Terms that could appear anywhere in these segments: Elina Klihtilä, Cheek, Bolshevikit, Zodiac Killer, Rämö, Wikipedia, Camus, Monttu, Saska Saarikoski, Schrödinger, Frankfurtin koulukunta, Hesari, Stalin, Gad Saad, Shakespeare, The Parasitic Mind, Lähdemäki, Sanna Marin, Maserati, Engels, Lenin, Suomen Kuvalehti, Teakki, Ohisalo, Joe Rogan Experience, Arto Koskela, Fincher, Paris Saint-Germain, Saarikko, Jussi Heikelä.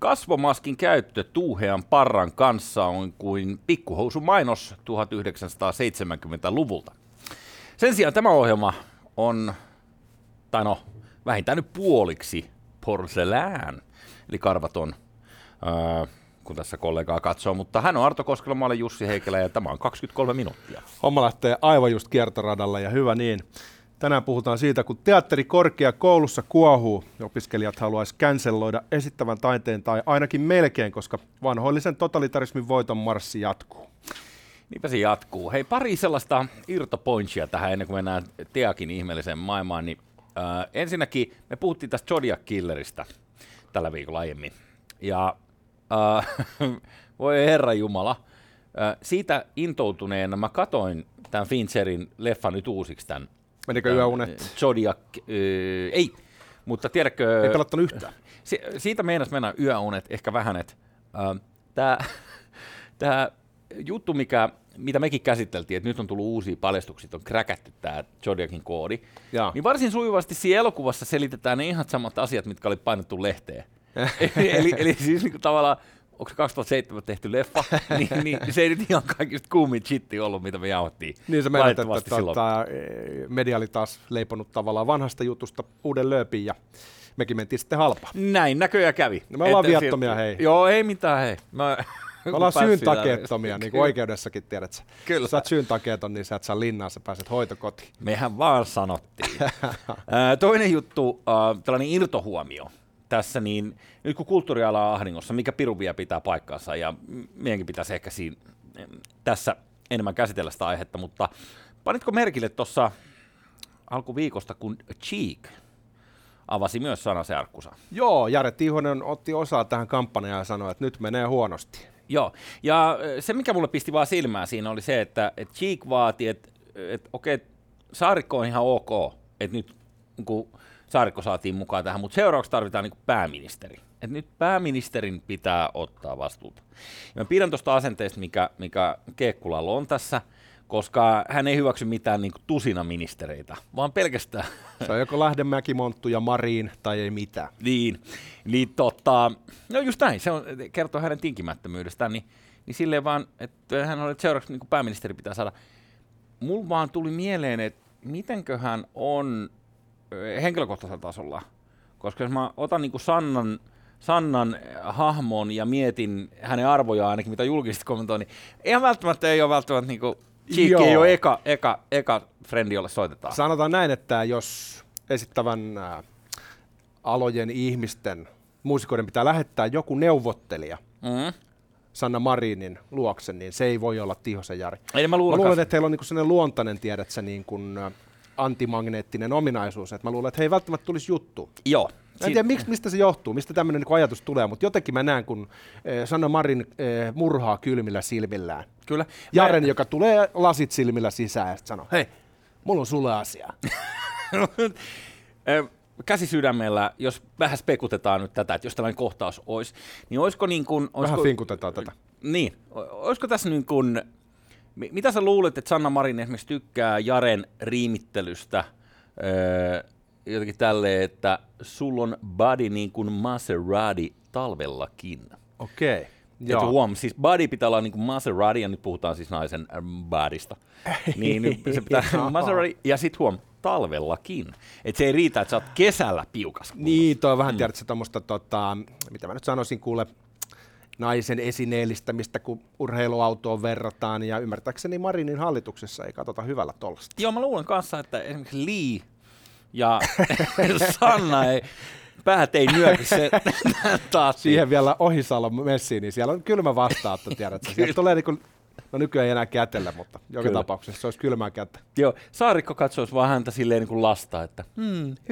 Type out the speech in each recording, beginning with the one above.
Kasvomaskin käyttö tuuhean parran kanssa on kuin pikkuhousumainos 1970-luvulta. Sen sijaan tämä ohjelma on, tai no, vähintään nyt puoliksi porselään, eli karvaton, kun tässä kollegaa katsoo, mutta hän on Arto Koskela, mä olen Jussi Heikelä ja tämä on 23 minuuttia. Homma lähtee aivan just kiertoradalla ja hyvä niin. Tänään puhutaan siitä, kun teatterikorkeakoulussa kuohuu. Opiskelijat haluaisi canceloida esittävän taiteen tai ainakin melkein, koska vanhoillisen totalitarismin voiton marssi jatkuu. Niinpä se jatkuu. Hei, pari sellaista irtopointsia tähän ennen kuin mennään Teakin ihmeelliseen maailmaan. Niin, ensinnäkin me puhuttiin tästä Zodiac Killeristä tällä viikolla aiemmin. Ja voi herranjumala, siitä intoutuneena mä katoin tämän Fincherin leffan nyt uusiksi tämän. Menikö yöunet? Zodiac, ei, mutta tiedätkö... Ei pelottanut yhtään. Siitä meinasi mennä yöunet, ehkä vähän, että tämä juttu, mitä mekin käsiteltiin, että nyt on tullut uusia paljastuksia, on kräkätty tämä Zodiacin koodi, niin varsin sujuvasti siinä elokuvassa selitetään ne ihan samat asiat, mitkä oli painettu lehteen. eli siis niin kuin tavallaan, onko se 2007 tehty leffa, niin se ei nyt ihan kaikista kuumin shitti ollut, mitä me jauhattiin. Niin se meidät, että media oli taas leiponut tavallaan vanhasta jutusta uuden lööpiin ja mekin mentiin sitten halpaan. Näin näköjään kävi. No me ollaan viattomia, hei. Joo, ei mitään, hei. Me ollaan syyntakeettomia, niin kuin oikeudessakin tiedät sä. Kyllä. Sä oot syyntakeeton, niin sä et saa linnaan, sä pääset hoitokotiin. Mehän vaan sanottiin. Toinen juttu, tällainen irtohuomio. Tässä niin, nyt kun kulttuuriala on ahdingossa, mikä piru vielä pitää paikkaansa, ja meidänkin pitäisi ehkä siinä, tässä enemmän käsitellä sitä aihetta, mutta panitko merkille tuossa alkuviikosta, kun Cheek avasi myös sanansa arkkusa? Joo, Jare Tiihonen otti osaa tähän kampanjaan ja sanoi, että nyt menee huonosti. Joo, ja se mikä mulle pisti vaan silmään siinä oli se, että Cheek vaati, että okei, Saarikko on ihan ok, että nyt kun Saarikko saatiin mukaan tähän, mutta seuraavaksi tarvitaan niin kuin pääministeri. Et nyt pääministerin pitää ottaa vastuuta. Ja mä pidän tuosta asenteesta, mikä Keekkulalla on tässä, koska hän ei hyväksy mitään niin kuin tusina ministereitä, vaan pelkästään... Se on joko Lähdemäki, Monttu ja Marin, tai ei mitään. Niin no just näin, se on, kertoo hänen tinkimättömyydestään, niin silleen vaan, että hän oli, että seuraavaksi niin kuin pääministeri pitää saada. Mulla vaan tuli mieleen, että mitenköhän on... henkilökohtaisella tasolla, koska jos mä otan niin kuin Sannan hahmon ja mietin hänen arvojaan ainakin, mitä julkisesti kommentoi, niin ihan välttämättä ei ole välttämättä niin kuin Cheek ei ole eka frendi, jolle soitetaan. Sanotaan näin, että jos esittävän alojen ihmisten muusikoiden pitää lähettää joku neuvottelija, Sanna Marinin luokse, niin se ei voi olla Tihosen Jari. Mä luulen, että heillä on niin kuin sellainen luontainen, tiedät sä, niin kuin antimagneettinen ominaisuus, että mä luulen, että hei, välttämättä tulisi juttu. Joo. En tiedä, mistä se johtuu, mistä tämmöinen niin ajatus tulee, mutta jotenkin mä näen, kun Sanna Marin murhaa kylmillä silmillään. Kyllä. Jaren, joka tulee lasit silmillä sisään, sanoo, hei, mulla on sulle asiaa. Käsi sydämellä, jos vähän spekutetaan nyt tätä, että jos tällainen kohtaus olisi, niin olisiko niin kuin... Vähän finkutetaan tätä. Niin. Olisiko tässä niin kuin... Mitä sä luulet, että Sanna Marin esimerkiksi tykkää Jaren riimittelystä jotenkin tälleen, että sulla on body niin kuin Maserati talvellakin? Okei. Okay. Huom, siis body pitää olla niin kuin Maserati, ja nyt puhutaan siis naisen bodysta. Niin nyt se pitää Maserati, ja sit huom, talvellakin. Et se ei riitä, että sä oot kesällä piukas. Niin, toi on vähän tiedätkö tommoista, mitä mä nyt sanoisin kuule, naisen esineellistämistä, kun urheiluautoon verrataan, ja ymmärtääkseni Marinin hallituksessa ei katsota hyvällä tollasta. Joo, mä luulen kanssa, että esimerkiksi Li ja Sanna ei, päät ei nyöki se taas. Siihen vielä Ohisalon messiin, niin siellä on kylmä vastaanotto, tiedätkö? Sieltä tulee niin kuin, no nykyään ei enää kätellä, mutta joka tapauksessa se olisi kylmää kättä. Joo, Saarikko katsoisi vaan häntä silleen niin kuin lasta, että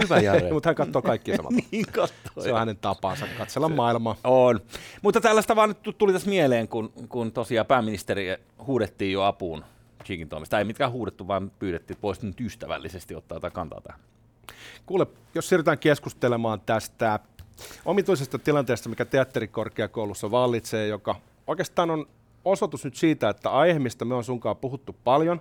hyvä Jare. Mutta hän katsoo kaikki samat. Niin katsoo. Se on hänen tapansa katsella maailmaa. On. Mutta tällaista vaan nyt tuli tässä mieleen, kun tosiaan pääministeri huudettiin jo apuun Cheekin toimesta. Ei mitkään huudettu, vaan pyydettiin, että voisi nyt ystävällisesti ottaa jotain kantaa tähän. Kuule, jos siirrytään keskustelemaan tästä omituisesta tilanteesta, mikä teatterikorkeakoulussa vallitsee, joka oikeastaan on osoitus nyt siitä, että aihe, mistä me on sunkaan puhuttu paljon,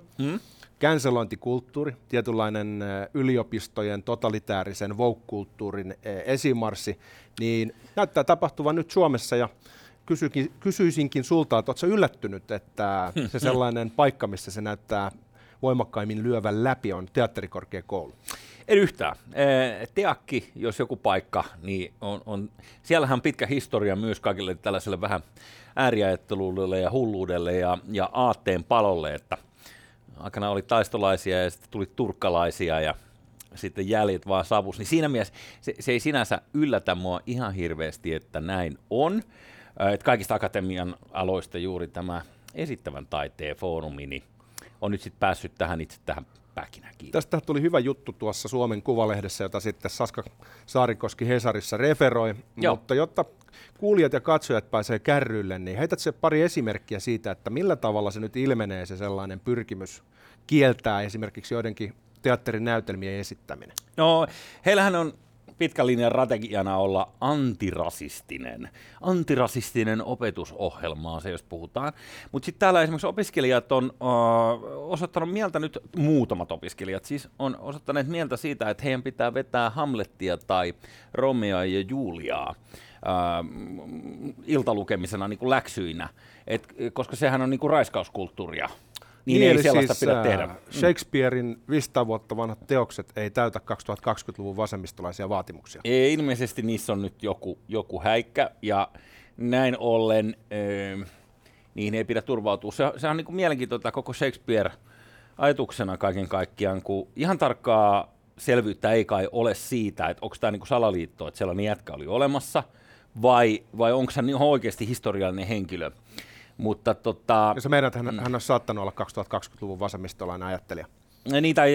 känselointikulttuuri, tietynlainen yliopistojen totalitäärisen woke-kulttuurin esimarssi, niin näyttää tapahtuvan nyt Suomessa ja kysyisinkin sulta, että oletko sä yllättynyt, että se sellainen paikka, missä se näyttää voimakkaimmin lyövän läpi, on teatterikorkeakoulu? En yhtään. Teakki, jos joku paikka, niin on siellähän pitkä historia myös kaikille tällaiselle vähän ääriajattelulle ja hulluudelle ja aatteen palolle, että aikanaan oli taistolaisia ja sitten tuli turkkalaisia ja sitten jäljet vaan savus. Niin siinä mielessä se ei sinänsä yllätä mua ihan hirveästi, että näin on. Että kaikista akatemian aloista juuri tämä esittävän taiteen foorumi niin on nyt sitten päässyt tähän itse tähän päkinäkiin. Tästä tuli hyvä juttu tuossa Suomen Kuvalehdessä, jota sitten Saska Saarikoski Hesarissa referoi. Joo. Mutta jotta kuulijat ja katsojat pääsee kärryille, niin heität se pari esimerkkiä siitä, että millä tavalla se nyt ilmenee se sellainen pyrkimys kieltää esimerkiksi joidenkin teatterinäytelmien esittäminen. No, heillähän on pitkän linjan strategiana olla antirasistinen. Antirasistinen opetusohjelma on se, jos puhutaan. Mutta sitten täällä esimerkiksi opiskelijat on osoittanut mieltä nyt, muutamat opiskelijat siis, on osoittaneet mieltä siitä, että heidän pitää vetää Hamlettia tai Romeoa ja Juliaa iltalukemisena niin kuin läksyinä, koska sehän on niin kuin raiskauskulttuuria. Niin ei sellaista siis pidä tehdä. Shakespearein 500 vuotta vanhat teokset ei täytä 2020-luvun vasemmistolaisia vaatimuksia. Ei, ilmeisesti niissä on nyt joku häikkä, ja näin ollen niihin ei pidä turvautua. Se on niin kuin mielenkiintoista koko Shakespeare ajatuksena kaiken kaikkiaan, kun ihan tarkkaa selvyyttä ei kai ole siitä, että onko tämä niin kuin salaliitto, että sellainen jätkä oli olemassa, vai onko se niin oikeasti historiallinen henkilö. Mutta se meidän, että hän olisi saattanut olla 2020-luvun vasemmistolainen ajattelija. Niin, tai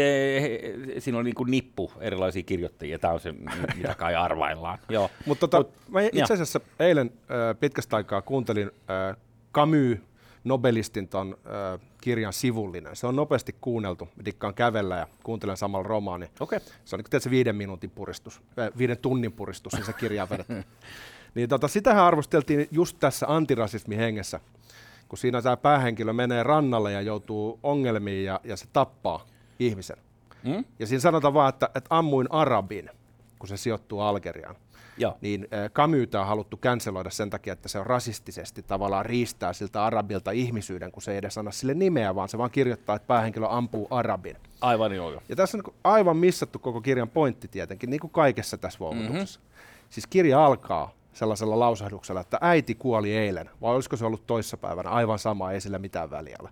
siinä on niin kuin nippu erilaisia kirjoittajia, tämä on se, mitä kai arvaillaan. Joo. Mä itse asiassa eilen pitkästä aikaa kuuntelin Camus, Nobelistin ton, kirjan sivullinen. Se on nopeasti kuunneltu, dikkaan kävellä ja kuuntelen samalla romaani. Okay. Se on niin kuin tietysti 5 tunnin puristus, niin se kirjaa vedetään. Niin sitähän arvosteltiin just tässä antirasismin hengessä, kun siinä tämä päähenkilö menee rannalle ja joutuu ongelmiin ja se tappaa ihmisen. Mm? Ja siinä sanotaan vaan, että ammuin arabin, kun se sijoittuu Algeriaan. Joo. Niin Camusta on haluttu canceloida sen takia, että se on rasistisesti tavallaan riistää siltä arabilta ihmisyyden, kun se ei edes anna sille nimeä, vaan se vaan kirjoittaa, että päähenkilö ampuu arabin. Aivan joo. Ja tässä on niin aivan missattu koko kirjan pointti tietenkin, niin kuin kaikessa tässä voukutuksessa. Mm-hmm. Siis kirja alkaa sellaisella lausahduksella, että äiti kuoli eilen, vai olisiko se ollut toissapäivänä, aivan sama, ei sillä mitään väliä ole.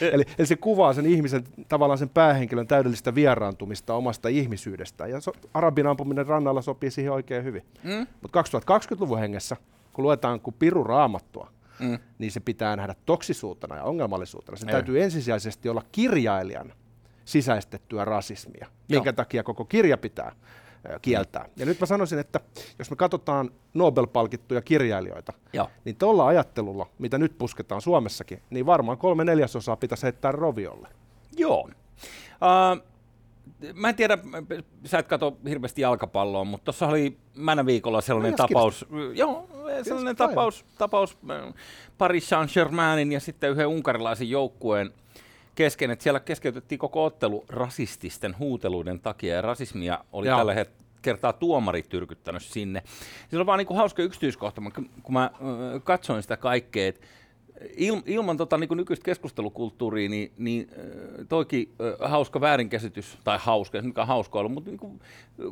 Eli se kuvaa sen ihmisen, tavallaan sen päähenkilön täydellistä vieraantumista omasta ihmisyydestä, ja arabin ampuminen rannalla sopii siihen oikein hyvin. Mm. Mutta 2020-luvun hengessä, kun luetaan kuin piru raamattua, niin se pitää nähdä toksisuutena ja ongelmallisuutena. Se täytyy ensisijaisesti olla kirjailijan sisäistettyä rasismia, minkä takia koko kirja pitää kieltää. Ja nyt mä sanoisin, että jos me katsotaan Nobel-palkittuja kirjailijoita, niin tuolla ajattelulla, mitä nyt pusketaan Suomessakin, niin varmaan 3/4 pitäisi heittää roviolle. Joo. Mä en tiedä, sä et katso hirveästi jalkapalloa, mutta tuossa oli viikolla sellainen tapaus. Joo, sellainen tapaus Paris Saint-Germainin ja sitten yhden unkarilaisen joukkueen kesken, että siellä keskeytettiin koko ottelu rasististen huuteluiden takia, ja rasismia oli tällä kertaa tuomari tyrkyttänyt sinne. Se on vaan niinku hauska yksityiskohta, kun mä katsoin sitä kaikkea, että ilman niinku nykyistä keskustelukulttuuria, niin toikin hauska väärinkäsitys, tai hauska, ei se mikään hauska ollut, mutta niinku,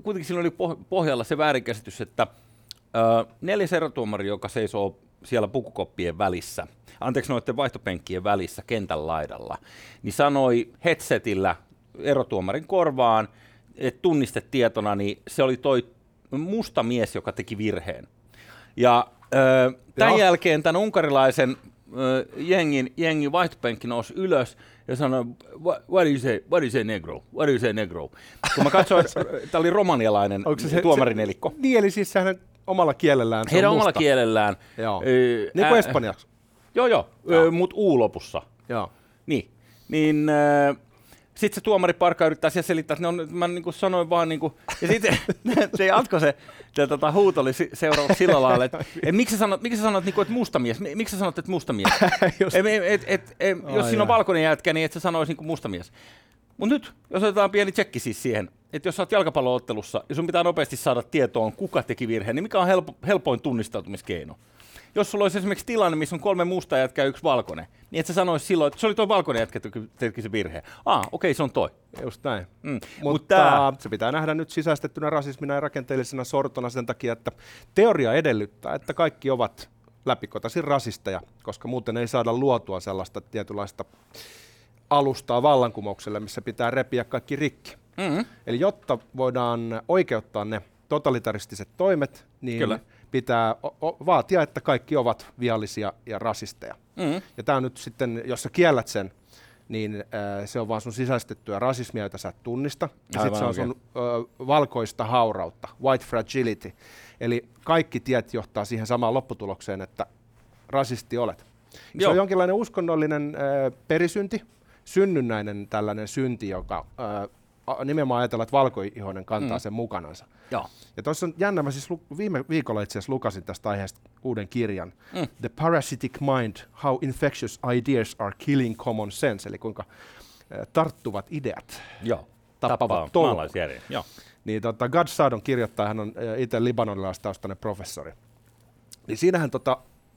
kuitenkin siinä oli pohjalla se väärinkäsitys, että 4 erotuomari, joka seisoo siellä pukukoppien välissä, anteeksi noiden vaihtopenkkien välissä kentän laidalla, niin sanoi headsetillä erotuomarin korvaan, että tunnistetietona, niin se oli toi musta mies, joka teki virheen. Ja tämän jälkeen tämän unkarilaisen jengin vaihtopenkki nousi ylös ja sanoi, what do you say negro? Kun mä katsoin, tämä oli romanialainen tuomarinelikko. Niin, eli siis sehän omalla kielellään se on musta. Heidän omalla kielellään. Joo. Niin kuin espanjaksi. Joo, mutta U lopussa. Joo. Niin. Sitten se tuomari Parkka yrittää siellä selittää, että ne on, mä niin kuin sanoin vaan niin kuin, ja sitten se jatkoi se huuto oli seuraavaksi sillä lailla, että miksi sä sanot niin kuin, että mustamies, miksi sä sanot, että mustamies? Jos siinä on valkoinen jätkä, niin et sä sanois niin kuin mustamies. Mut nyt, jos otetaan pieni tsekki siis siihen, että jos sä oot jalkapalloottelussa ja sun pitää nopeasti saada tietoon, kuka teki virheen, niin mikä on helpoin tunnistautumiskeino? Jos sulla olisi esimerkiksi tilanne, missä on 3 mustaa jätkää ja 1 valkoinen, niin et sä sanois silloin, että se oli tuo valkoinen jätkä, teki se virhe. Okei, se on toi. Just näin. Mm. Mutta se pitää nähdä nyt sisäistettynä rasismina ja rakenteellisena sortona sen takia, että teoria edellyttää, että kaikki ovat läpikotaisin rasisteja, koska muuten ei saada luotua sellaista tietynlaista alustaa vallankumoukselle, missä pitää repiä kaikki rikki. Mm-hmm. Eli jotta voidaan oikeuttaa ne totalitaristiset toimet, niin kyllä, pitää vaatia, että kaikki ovat viallisia ja rasisteja. Mm-hmm. Ja tämä nyt sitten, jos sä kiellät sen, niin se on vaan sun sisäistettyä rasismia, jota sä et tunnista. Ja sitten se on sun valkoista haurautta, white fragility. Eli kaikki tiet johtaa siihen samaan lopputulokseen, että rasisti olet. Joo. Se on jonkinlainen uskonnollinen perisynti, synnynnäinen tällainen synti, joka nimenomaan ajatellaan, että valkoihoinen kantaa sen mukanansa. Joo. Ja tuossa on jännä, mä siis viime viikolla itse asiassa lukasin tästä aiheesta uuden kirjan, The Parasitic Mind, How Infectious Ideas Are Killing Common Sense, eli kuinka tarttuvat ideat tappavat maalaisjärjen. Niin, Gad Saad on kirjoittaja, hän on itse libanonilaistaustainen professori. Niin siinähän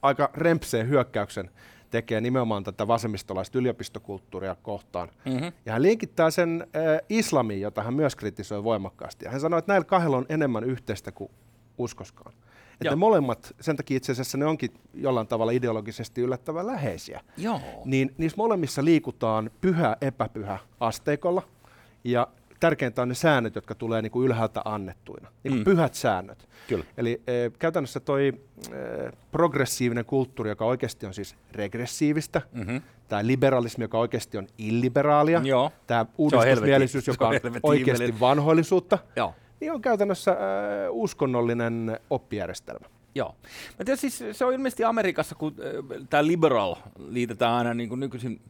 aika rempseen hyökkäyksen tekee nimenomaan tätä vasemmistolaista yliopistokulttuuria kohtaan. Mm-hmm. Ja hän linkittää sen islamiin, jota hän myös kritisoi voimakkaasti. Ja hän sanoi, että näillä kahdella on enemmän yhteistä kuin uskoskaan. Että ne molemmat, sen takia itse asiassa ne onkin jollain tavalla ideologisesti yllättävän läheisiä. Joo. Niin niissä molemmissa liikutaan pyhä-epäpyhä asteikolla. Ja tärkeintä on ne säännöt, jotka tulee niin kuin ylhäältä annettuina, niin kuin pyhät säännöt. Kyllä. Eli käytännössä toi progressiivinen kulttuuri, joka oikeasti on siis regressiivistä, tämä liberalismi, joka oikeasti on illiberaalia, tämä uudistusmielisyys, joka on oikeasti vanhoillisuutta, niin on käytännössä uskonnollinen oppijärjestelmä. Joo. Mä tiedän, siis se on ilmeisesti Amerikassa, kun tämä liberal liitetään aina niin kuin nykyisin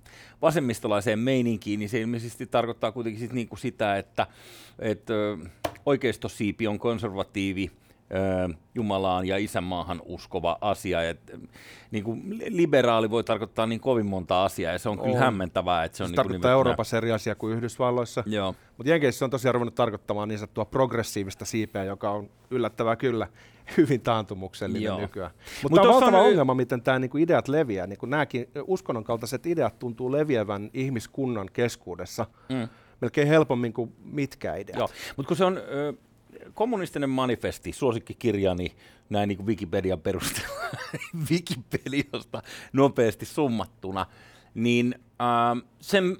vasemmistolaiseen meininkiin, niin se ilmeisesti tarkoittaa kuitenkin sit niin kuin sitä, että oikeistosiipi on konservatiivi, Jumalaan ja isänmaahan uskova asia. Niin kuin liberaali voi tarkoittaa niin kovin monta asiaa, ja se on kyllä hämmentävää. Että se on tarkoittaa niin Euroopassa eri asiaa kuin Yhdysvalloissa. Mutta Jenkeissä se on tosiaan ruvennut tarkoittamaan niin sanottua progressiivista siipeä, joka on yllättävää kyllä hyvin taantumuksellinen nykyään. Mutta on valtava ongelma, miten tämä niinku ideat leviää. Niinku nämäkin uskonnon kaltaiset ideat tuntuu leviävän ihmiskunnan keskuudessa melkein helpommin kuin mitkä ideat. Mutta kun se on Kommunistinen manifesti, suosikkikirjani, näin niin kuin Wikipedian perusteella, Wikipediasta nopeasti summattuna, niin sen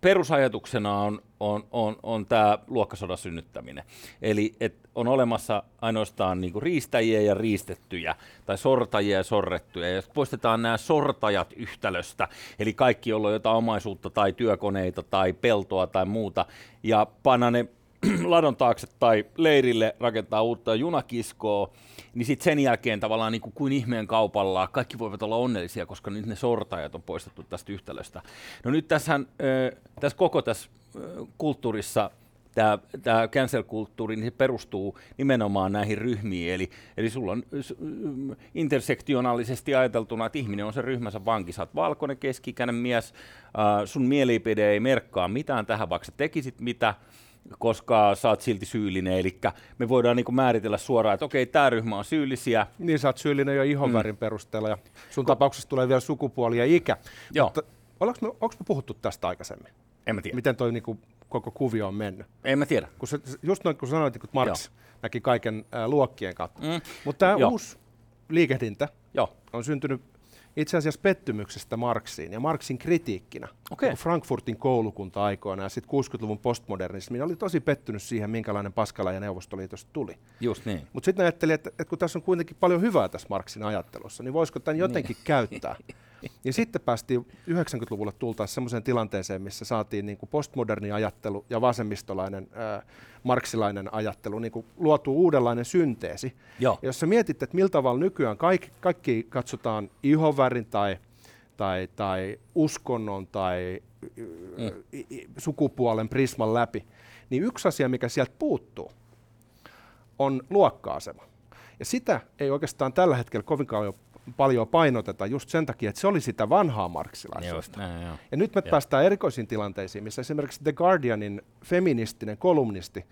perusajatuksena on tämä luokkasodan synnyttäminen. Eli on olemassa ainoastaan niin kuin riistäjiä ja riistettyjä, tai sortajia ja sorrettuja, ja poistetaan nämä sortajat yhtälöstä, eli kaikki, joilla on jotain omaisuutta tai työkoneita tai peltoa tai muuta, ja panna ne ladon taakse tai leirille, rakentaa uutta junakiskoa, niin sitten sen jälkeen tavallaan niin kuin ihmeen kaupalla kaikki voivat olla onnellisia, koska nyt ne sortajat on poistettu tästä yhtälöstä. No nyt tässä koko tässä kulttuurissa tämä cancel-kulttuuri niin se perustuu nimenomaan näihin ryhmiin, eli sulla on intersektionaalisesti ajateltuna, että ihminen on se ryhmänsä vanki, sä oot valkoinen, keski-ikäinen mies, sun mielipide ei merkkaa mitään tähän, vaikka sä tekisit mitä, koska sä oot silti syyllinen, eli me voidaan niinku määritellä suoraan, että okei, tää ryhmä on syyllisiä. Niin, sä oot syyllinen jo ihonvärin perusteella, ja sun tapauksessa tulee vielä sukupuoli ja ikä. Mutta onko me puhuttu tästä aikaisemmin? En mä tiedä. Miten toi niinku koko kuvio on mennyt? En mä tiedä. Kun just noin, kun sanoit, että Marx näki kaiken luokkien kautta. Mutta tämä uusi liikehdintä on syntynyt itse asiassa pettymyksestä Marxiin ja Marxin kritiikkinä. Okay. Frankfurtin koulukunta aikoina ja sitten 60-luvun postmodernismi oli tosi pettynyt siihen, minkälainen Paskala ja Neuvostoliitosta tuli. Just niin. Mutta sitten ajattelin, että kun tässä on kuitenkin paljon hyvää tässä Marxin ajattelussa, niin voisiko tämän jotenkin käyttää? Ja sitten päästiin 90-luvulle tultaessa semmoiseen tilanteeseen, missä saatiin niin kuin postmoderni ajattelu ja vasemmistolainen marxilainen ajattelu, niin kuin luotu uudenlainen synteesi. Ja jos sä mietit, että miltä tavalla nykyään kaikki katsotaan ihonvärin tai uskonnon tai sukupuolen prisman läpi, niin yksi asia, mikä sieltä puuttuu, on luokka-asema. Ja sitä ei oikeastaan tällä hetkellä kovinkaan paljon painoteta just sen takia, että se oli sitä vanhaa marxilaisuutta. Ja nyt me päästään erikoisiin tilanteisiin, missä esimerkiksi The Guardianin feministinen kolumnisti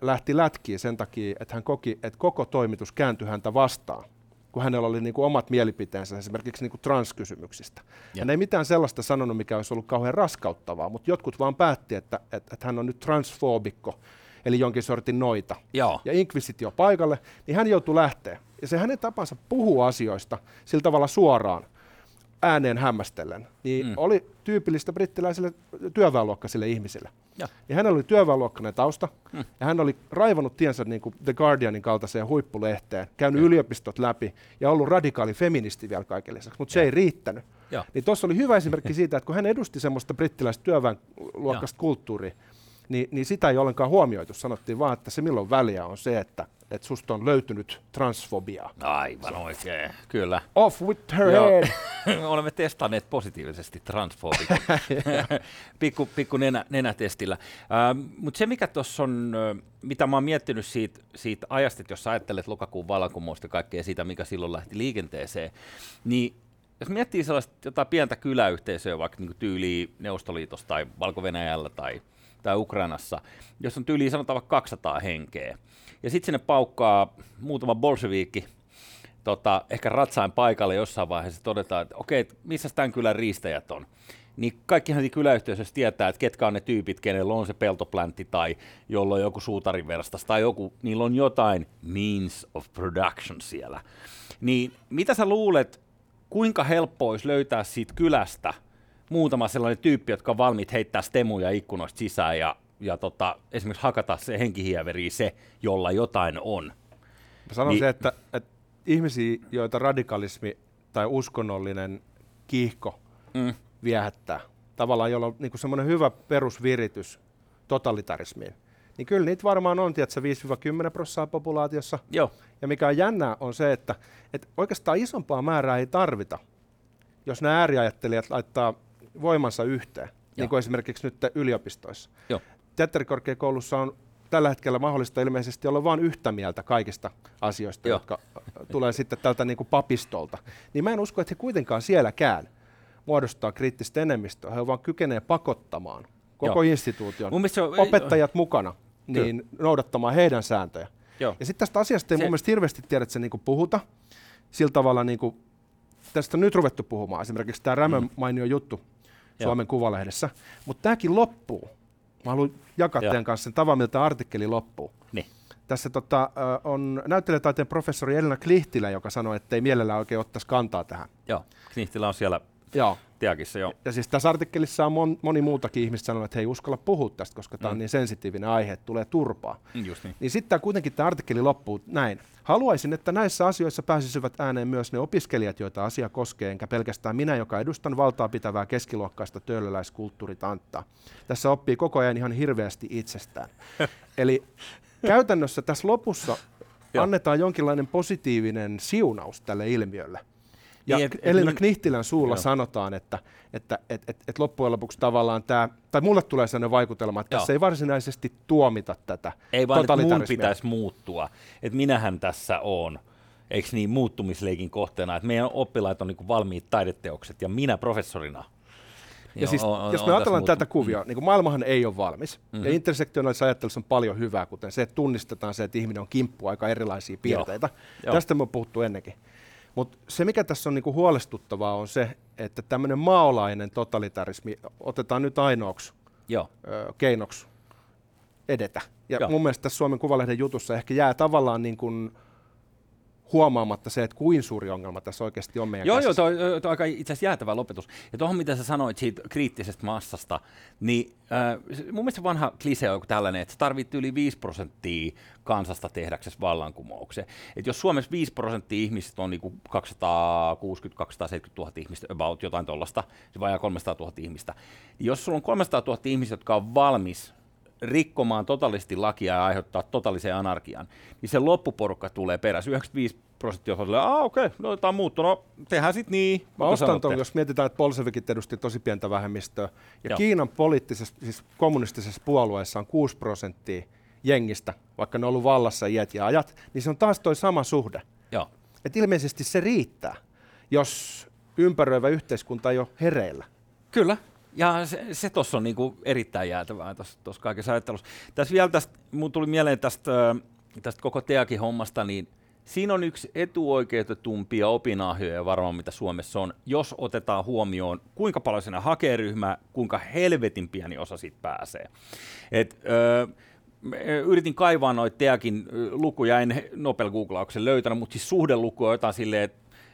lähti lätkiin sen takia, että hän koki, että koko toimitus kääntyi häntä vastaan, kun hänellä oli niin kuin omat mielipiteensä esimerkiksi niin kuin transkysymyksistä. Hän ei mitään sellaista sanonut, mikä olisi ollut kauhean raskauttavaa, mutta jotkut vaan päätti, että hän on nyt transfoobikko, eli jonkin sortin noita. Joo. Ja inkvisitio paikalle, niin hän joutui lähteä. Ja se hänen tapansa puhua asioista sillä tavalla suoraan, ääneen hämmästellen, niin oli tyypillistä brittiläisille työväenluokkaisille ihmisille. Ja hänellä oli työväenluokkainen tausta, ja hän oli raivannut tiensä niin kuin The Guardianin kaltaiseen huippulehteen, käynyt yliopistot läpi ja ollut radikaali feministi vielä kaiken lisäksi, mutta se ei riittänyt. Niin tuossa oli hyvä esimerkki siitä, että kun hän edusti semmoista brittiläistä työväenluokkaista kulttuuria, niin sitä ei ollenkaan huomioitu. Sanottiin vaan, että se milloin väliä on se, että susta on löytynyt transfobiaa. Aivan oikein, kyllä. Off with her head! Olemme testanneet positiivisesti transfobia pikku nenätestillä. Mutta se, mikä tuossa on, mitä mä oon miettinyt siitä ajasta, että jos sä ajattelet lokakuun vallankumousta ja kaikkea siitä, mikä silloin lähti liikenteeseen, niin jos miettii sellaista jotain pientä kyläyhteisöä, vaikka niinku tyyliin Neuvostoliitossa tai Valko-Venäjällä tai Ukrainassa, jos on tyyliin sanotaan vaikka 200 henkeä. Ja sitten sinne paukkaa muutama bolshevikki ehkä ratsain paikalle jossain vaiheessa todetaan, että okei, missäs tämän kylän riistäjät on. Niin kaikkihan kyläyhteisössä tietää, että ketkä on ne tyypit, kenellä on se peltopläntti tai jolla on joku suutariverstas tai joku, niillä on jotain means of production siellä. Niin mitä sä luulet, kuinka helppo olisi löytää siitä kylästä muutama sellainen tyyppi, jotka on valmiit heittää stemuja ikkunoista sisään ja esimerkiksi hakata se henkihieveriä se, jolla jotain on. Mä sanon se, että ihmisiä, joita radikalismi tai uskonnollinen kiihko viehättää, tavallaan jolla on niin semmoinen hyvä perusviritys totalitarismiin, niin kyllä niitä varmaan on, tiedätkö, 5-10% populaatiossa. Joo. Ja mikä on jännää on se, että oikeastaan isompaa määrää ei tarvita, jos nämä ääriajattelijat laittaa voimansa yhteen, niin kuin esimerkiksi nyt yliopistoissa. Joo. Teatterikorkeakoulussa on tällä hetkellä mahdollista ilmeisesti olla vain yhtä mieltä kaikista asioista, jotka tulee sitten tältä niin kuin papistolta. Niin mä en usko, että he kuitenkaan sielläkään muodostaa kriittistä enemmistöä. He vaan kykenee pakottamaan koko instituution, opettajat mukana, niin noudattamaan heidän sääntöjä. Joo. Ja sitten tästä asiasta ei mun mielestä hirveästi tiedä, että se niin kuin puhuta sillä tavalla, niin kuin tästä on nyt ruvettu puhumaan, esimerkiksi tämä Rämön mainio juttu Suomen Kuvalehdessä, mutta tämäkin loppuu. Mä haluan jakaa teidän kanssa sen tavan, miltä artikkeli loppuu. Niin. Tässä on näyttelijätaiteen professori Elina Klihtilä, joka sanoi, että ei mielellään oikein ottaisi kantaa tähän. Joo, Klihtilä on siellä Teakissa. Joo. Ja siis tässä artikkelissa on moni muutakin ihmistä sanonut, että he ei uskalla puhua tästä, koska tämä on niin sensitiivinen aihe, että tulee turpaa. Just niin. Niin sitten kuitenkin tämä artikkeli loppuu näin. Haluaisin, että näissä asioissa pääsisivät ääneen myös ne opiskelijat, joita asia koskee, enkä pelkästään minä, joka edustan valtaa pitävää keskiluokkaista töölöläiskulttuuritanttaa. Tässä oppii koko ajan ihan hirveästi itsestään. Eli käytännössä tässä lopussa annetaan jonkinlainen positiivinen siunaus tälle ilmiölle. Ja niin, Elina Klihtilän suulla sanotaan, että loppujen lopuksi tavallaan tämä, tai mulle tulee sellainen vaikutelma, että tässä ei varsinaisesti tuomita tätä totalitarismia. Ei vaan, että mun pitäisi muuttua, että minähän tässä on, eikö niin, muuttumisleikin kohteena, että meidän oppilaat on niin kuin valmiit taideteokset ja minä professorina. Ja siis, jos me ajatellaan tätä kuvioa, niin kuin maailmahan ei ole valmis, ja intersektionaalisessa ajattelussa on paljon hyvää, kuten se, että tunnistetaan se, että ihminen on kimppu aika erilaisia piirteitä. Tästä me on puhuttu ennenkin. Mutta se, mikä tässä on niinku huolestuttavaa, on se, että tämmöinen maolainen totalitarismi otetaan nyt ainoaksi keinoksi edetä. Ja mun mielestä tässä Suomen Kuvalehden jutussa ehkä jää tavallaan niin kuin huomaamatta se, että kuin suuri ongelma tässä oikeasti on meidän käsissä. Joo, tuo on aika itse asiassa jäätävä lopetus. Ja tuohon, mitä sä sanoit siitä kriittisestä massasta, niin mun mielestä vanha klise on joku tällainen, että sä tarvitset yli 5% kansasta tehdäksesi vallankumoukseen. Että jos Suomessa 5% ihmistä on niinku 260-270 000 ihmistä, about jotain tuollaista, vajaa 300 000 ihmistä, niin jos sulla on 300 000 ihmistä, jotka on valmis rikkomaan totaalisesti lakia ja aiheuttaa totaaliseen anarkiaan, niin se loppuporukka tulee perässä. 95% on silleen, no tämä on muuttunut, tehdään sitten niin. Jos mietitään, että bolshevikit edusti tosi pientä vähemmistöä, ja joo. Kiinan poliittisessa, siis kommunistisessa puolueessa on 6% jengistä, vaikka ne on ollut vallassa iät ja ajat, niin se on taas toi sama suhde. Joo. Et ilmeisesti se riittää, jos ympäröivä yhteiskunta ei ole hereillä. Kyllä. Ja se tuossa on niinku erittäin jäätävää tuossa kaikessa ajattelussa. Tässä vielä mun tuli mieleen tästä koko Teakin hommasta, niin siinä on yksi etuoikeutetumpia opinahjoja varmaan, mitä Suomessa on, jos otetaan huomioon, kuinka paljon siinä hakee ryhmää, kuinka helvetin pieni osa siitä pääsee. Yritin kaivaa noita Teakin lukuja, en Nobel-googlauksen löytänyt, mutta siis suhdeluku on jotain silleen,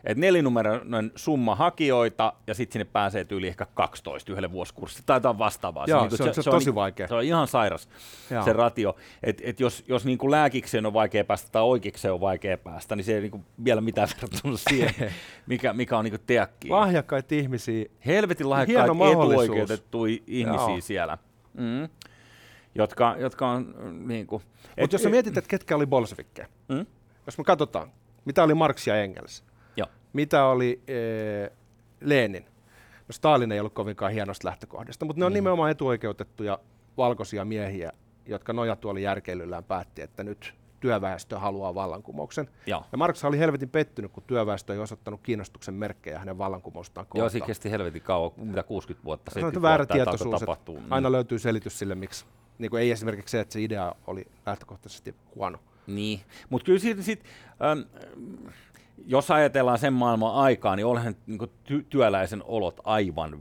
että 4-numeroinen summa hakijoita, ja sitten sinne pääsee tyyli ehkä 12 yhdelle vuosikurssille, tai jotain vastaavaa. Joo, se on tosi vaikea. Se on ihan sairas, joo. Se ratio. Et jos niinku lääkikseen on vaikea päästä tai oikeikseen on vaikea päästä, niin se ei niinku vielä mitään verrattuna siihen, mikä on niinku Teakkiin. Lahjakkaita ihmisiä. Helvetin lahjakkaita etuoikeutettuja ihmisiä joo. Siellä. Mm. Jotka on niinku... Mutta jos sä mietit, että ketkä oli bolshevikkeja, jos me katsotaan, mitä oli Marx ja Engels, joo. Mitä oli Lenin, no Stalin ei ollut kovinkaan hienosta lähtökohdasta, mutta ne on nimenomaan etuoikeutettuja valkoisia miehiä, jotka nojatuoli järkeilyllään päätti, että nyt työväestö haluaa vallankumouksen. Joo. Ja Marx oli helvetin pettynyt, kun työväestö ei osoittanut kiinnostuksen merkkejä hänen vallankumoustaan kohtaan. Joo, se kesti helvetin kauan, mitä 60 vuotta, 70 vuotta tapahtuu. Aina löytyy selitys sille, miksi. Niin kuin ei esimerkiksi se, että se idea oli lähtökohtaisesti huono. Niin, mutta kyllä jos ajatellaan sen maailman aikaa, niin olihan niin kuin työläisen olot aivan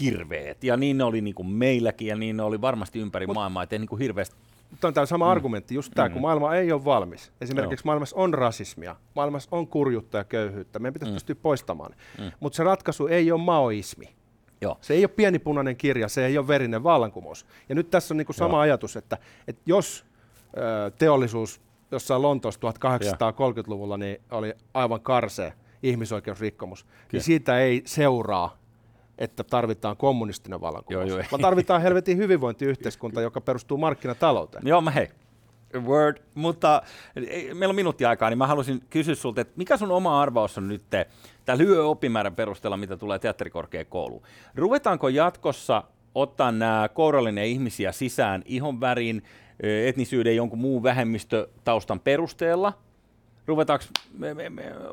hirveät. Ja niin ne oli niin kuin meilläkin ja niin ne oli varmasti ympäri maailmaa, ettei niin kuin hirveästi. Tämä on tämä sama argumentti, just tämä, kun maailma ei ole valmis. Esimerkiksi maailmassa on rasismia, maailmassa on kurjuutta ja köyhyyttä, meidän pitäisi pystyä poistamaan. Mutta se ratkaisu ei ole maoismi. Joo. Se ei ole pienipunainen kirja, se ei ole verinen vallankumous. Ja nyt tässä on niin kuin sama joo. Ajatus, että jos teollisuus jossain Lontoossa 1830-luvulla niin oli aivan karsea ihmisoikeusrikkomus, niin siitä ei seuraa, että tarvitaan kommunistinen vallankumous, vaan tarvitaan helvetin hyvinvointiyhteiskunta, joka perustuu markkinatalouteen. Joo, hei. Word. Mutta meillä on minuutti aikaa, niin mä haluaisin kysyä sulta, että mikä sun oma arvaus on nyt, tämä lyö oppimäärän perusteella, mitä tulee teatterikorkeakouluun. Ruvetaanko jatkossa ottaa nämä kourallinen ihmisiä sisään ihon värin, etnisyyden jonkun muun vähemmistötaustan perusteella?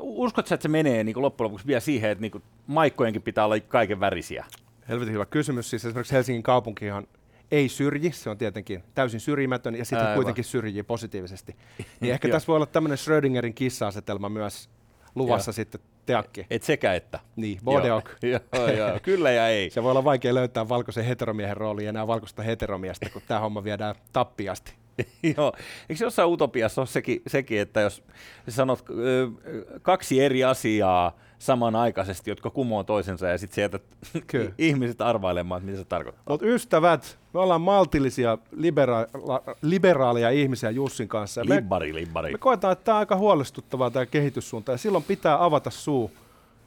Uskotko, että se menee niin loppujen lopuksi vielä siihen, että niin maikkojenkin pitää olla kaiken värisiä? Helvetin hyvä kysymys. Siis esimerkiksi Helsingin kaupunkihan ei syrji, se on tietenkin täysin syrjimätön ja sitten kuitenkin syrjii positiivisesti. Niin ehkä tässä voi olla tämmöinen Schrödingerin kissa-asetelma myös luvassa sitten Teakki. Et sekä että. Niin, bodeok. Joo, kyllä ja ei. Se voi olla vaikea löytää valkoisen heteromiehen rooli enää valkoista heteromiestä, kun tämä homma viedään tappiasti. Joo, eikö jossain utopiassa ole sekin, että jos sanot kaksi eri asiaa samanaikaisesti, jotka kumoo toisensa ja sitten sieltä ihmiset arvailemaan, mitä se tarkoittaa. Mutta ystävät, me ollaan maltillisia, liberaaleja ihmisiä Jussin kanssa. Me koetaan, että tämä on aika huolestuttavaa tämä kehityssuunta ja silloin pitää avata suu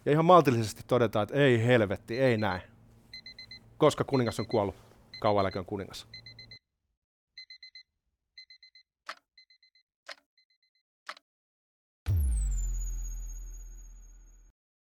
ja ihan maltillisesti todetaan, että ei helvetti, ei näin, koska kuningas on kuollut, kauan eläköön kuningas.